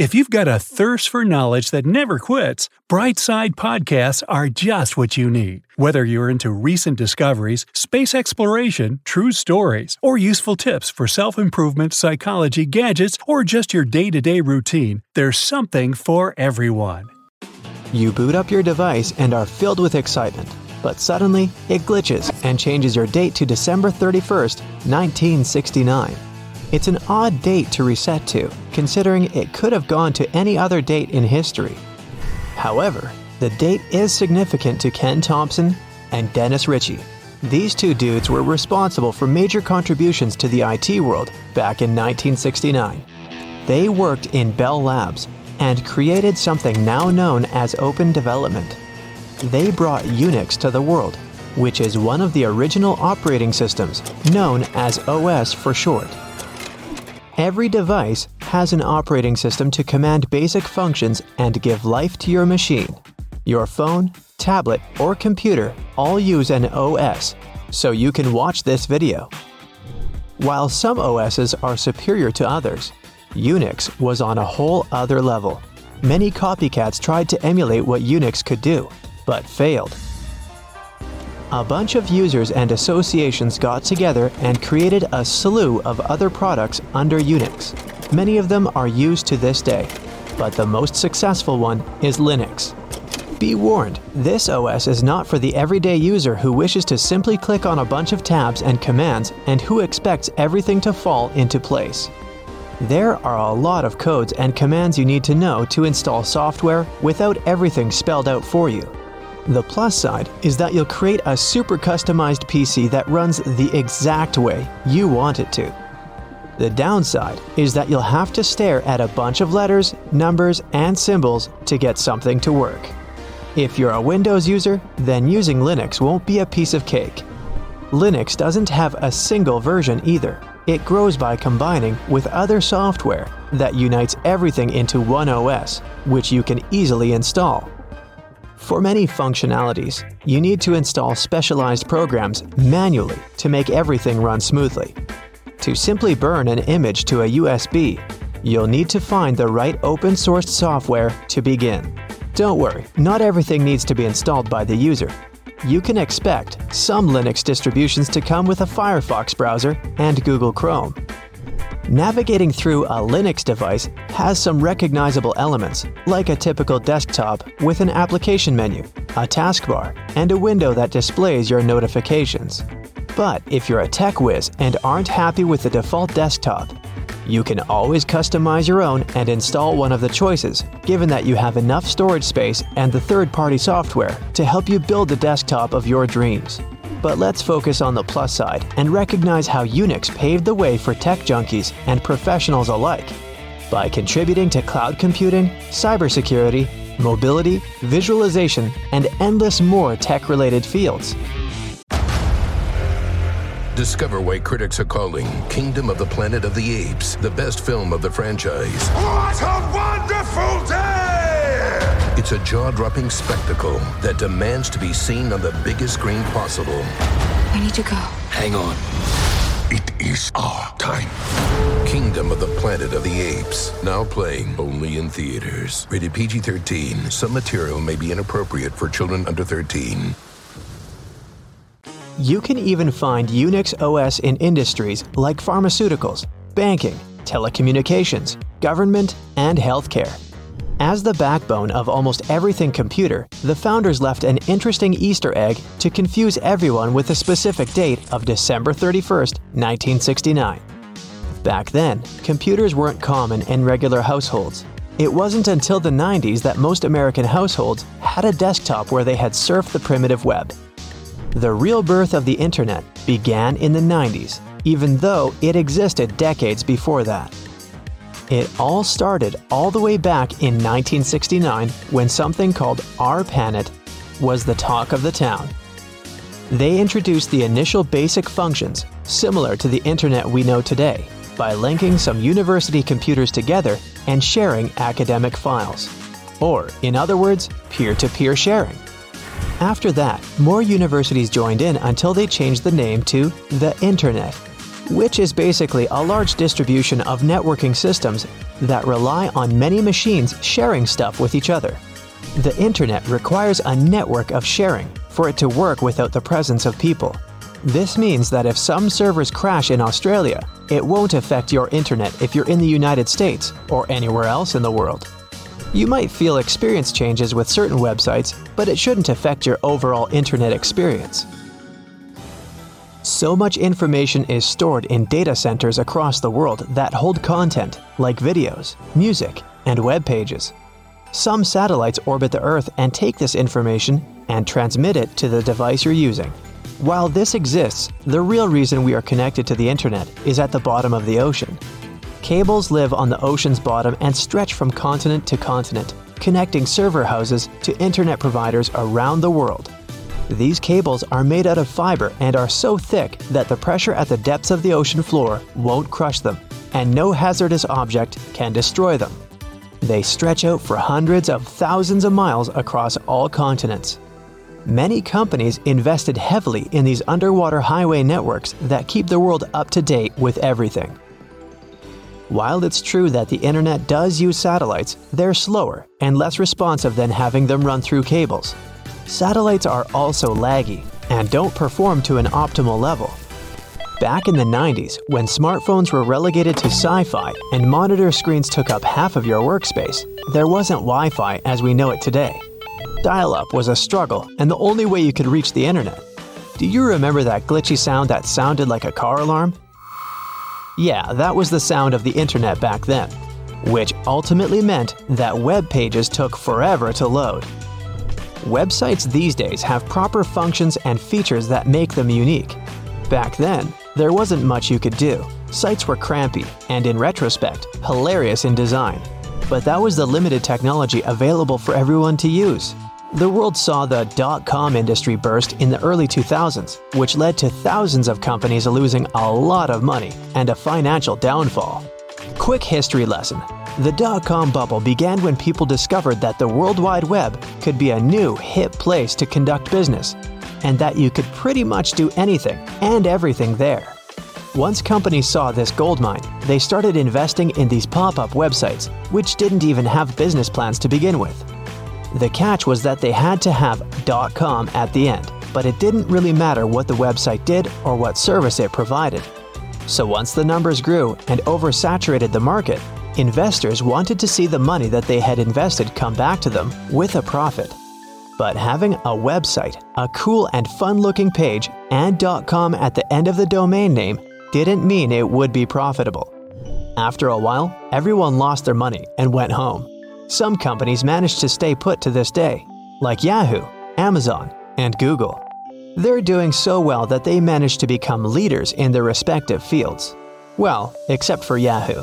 If you've got a thirst for knowledge that never quits, Brightside Podcasts are just what you need. Whether you're into recent discoveries, space exploration, true stories, or useful tips for self-improvement, psychology, gadgets, or just your day-to-day routine, there's something for everyone. You boot up your device and are filled with excitement, but suddenly it glitches and changes your date to December 31st, 1969. It's an odd date to reset to, considering it could have gone to any other date in history. However, the date is significant to Ken Thompson and Dennis Ritchie. These two dudes were responsible for major contributions to the IT world back in 1969. They worked in Bell Labs and created something now known as Open Development. They brought Unix to the world, which is one of the original operating systems, known as OS for short. Every device has an operating system to command basic functions and give life to your machine. Your phone, tablet, or computer all use an OS, so you can watch this video. While some OSs are superior to others, Unix was on a whole other level. Many copycats tried to emulate what Unix could do, but failed. A bunch of users and associations got together and created a slew of other products under Unix. Many of them are used to this day, but the most successful one is Linux. Be warned, this OS is not for the everyday user who wishes to simply click on a bunch of tabs and commands and who expects everything to fall into place. There are a lot of codes and commands you need to know to install software without everything spelled out for you. The plus side is that you'll create a super customized PC that runs the exact way you want it to. The downside is that you'll have to stare at a bunch of letters, numbers, and symbols to get something to work. If you're a Windows user, then using Linux won't be a piece of cake. Linux doesn't have a single version either. It grows by combining with other software that unites everything into one OS, which you can easily install. For many functionalities, you need to install specialized programs manually to make everything run smoothly. To simply burn an image to a USB, you'll need to find the right open-sourced software to begin. Don't worry, not everything needs to be installed by the user. You can expect some Linux distributions to come with a Firefox browser and Google Chrome. Navigating through a Linux device has some recognizable elements, like a typical desktop with an application menu, a taskbar, and a window that displays your notifications. But if you're a tech whiz and aren't happy with the default desktop, you can always customize your own and install one of the choices, given that you have enough storage space and the third-party software to help you build the desktop of your dreams. But let's focus on the plus side and recognize how Unix paved the way for tech junkies and professionals alike by contributing to cloud computing, cybersecurity, mobility, visualization, and endless more tech-related fields. Discover why critics are calling Kingdom of the Planet of the Apes the best film of the franchise. What a wonderful day! It's a jaw-dropping spectacle that demands to be seen on the biggest screen possible. I need to go. Hang on. It is our time. Kingdom of the Planet of the Apes. Now playing only in theaters. Rated PG-13. Some material may be inappropriate for children under 13. You can even find Unix OS in industries like pharmaceuticals, banking, telecommunications, government, and healthcare. As the backbone of almost everything computer, the founders left an interesting Easter egg to confuse everyone with the specific date of December 31st, 1969. Back then, computers weren't common in regular households. It wasn't until the 90s that most American households had a desktop where they had surfed the primitive web. The real birth of the internet began in the 90s, even though it existed decades before that. It all started all the way back in 1969 when something called ARPANET was the talk of the town. They introduced the initial basic functions, similar to the internet we know today, by linking some university computers together and sharing academic files. Or, in other words, peer-to-peer sharing. After that, more universities joined in until they changed the name to the Internet, which is basically a large distribution of networking systems that rely on many machines sharing stuff with each other. The Internet requires a network of sharing for it to work without the presence of people. This means that if some servers crash in Australia, it won't affect your Internet if you're in the United States or anywhere else in the world. You might feel experience changes with certain websites, but it shouldn't affect your overall internet experience. So much information is stored in data centers across the world that hold content, like videos, music, and web pages. Some satellites orbit the Earth and take this information and transmit it to the device you're using. While this exists, the real reason we are connected to the internet is at the bottom of the ocean. Cables live on the ocean's bottom and stretch from continent to continent, connecting server houses to internet providers around the world. These cables are made out of fiber and are so thick that the pressure at the depths of the ocean floor won't crush them, and no hazardous object can destroy them. They stretch out for hundreds of thousands of miles across all continents. Many companies invested heavily in these underwater highway networks that keep the world up to date with everything. While it's true that the internet does use satellites, they're slower and less responsive than having them run through cables. Satellites are also laggy and don't perform to an optimal level. Back in the 90s, when smartphones were relegated to sci-fi and monitor screens took up half of your workspace, there wasn't Wi-Fi as we know it today. Dial-up was a struggle and the only way you could reach the internet. Do you remember that glitchy sound that sounded like a car alarm? Yeah, that was the sound of the internet back then, which ultimately meant that web pages took forever to load. Websites these days have proper functions and features that make them unique. Back then, there wasn't much you could do. Sites were crampy and, in retrospect, hilarious in design. But that was the limited technology available for everyone to use. The world saw the dot-com industry burst in the early 2000s, which led to thousands of companies losing a lot of money and a financial downfall. Quick history lesson. The dot-com bubble began when people discovered that the World Wide Web could be a new, hip place to conduct business, and that you could pretty much do anything and everything there. Once companies saw this goldmine, they started investing in these pop-up websites, which didn't even have business plans to begin with. The catch was that they had to have .com at the end, but it didn't really matter what the website did or what service it provided. So once the numbers grew and oversaturated the market, investors wanted to see the money that they had invested come back to them with a profit. But having a website, a cool and fun-looking page, and .com at the end of the domain name didn't mean it would be profitable. After a while, everyone lost their money and went home. Some companies managed to stay put to this day, like Yahoo, Amazon, and Google. They're doing so well that they managed to become leaders in their respective fields. Well, except for Yahoo.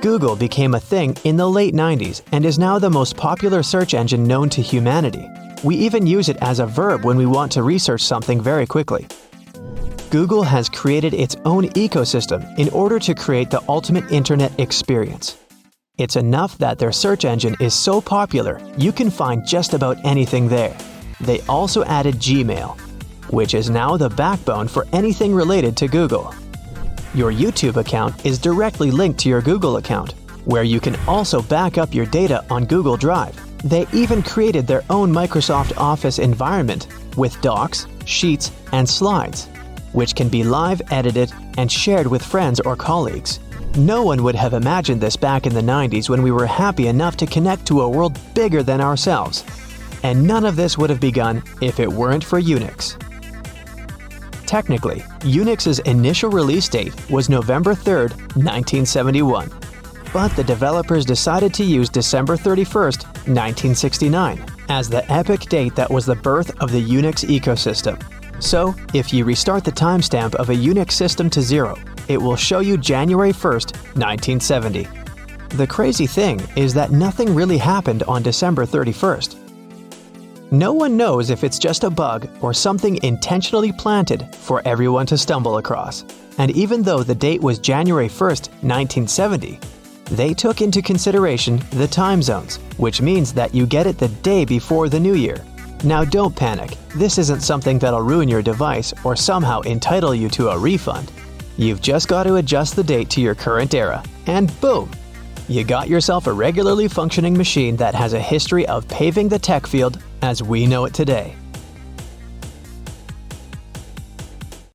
Google became a thing in the late 90s and is now the most popular search engine known to humanity. We even use it as a verb when we want to research something very quickly. Google has created its own ecosystem in order to create the ultimate internet experience. It's enough that their search engine is so popular, you can find just about anything there. They also added Gmail, which is now the backbone for anything related to Google. Your YouTube account is directly linked to your Google account, where you can also back up your data on Google Drive. They even created their own Microsoft Office environment with docs, sheets, and slides, which can be live edited and shared with friends or colleagues. No one would have imagined this back in the 90s when we were happy enough to connect to a world bigger than ourselves. And none of this would have begun if it weren't for Unix. Technically, Unix's initial release date was November 3rd, 1971, but the developers decided to use December 31st, 1969, as the epic date that was the birth of the Unix ecosystem. So, if you restart the timestamp of a Unix system to 0, it will show you January 1st, 1970. The crazy thing is that nothing really happened on December 31st. No one knows if it's just a bug or something intentionally planted for everyone to stumble across. And even though the date was January 1st, 1970, they took into consideration the time zones, which means that you get it the day before the new year. Now don't panic, this isn't something that'll ruin your device or somehow entitle you to a refund. You've just got to adjust the date to your current era, and boom! You got yourself a regularly functioning machine that has a history of paving the tech field as we know it today.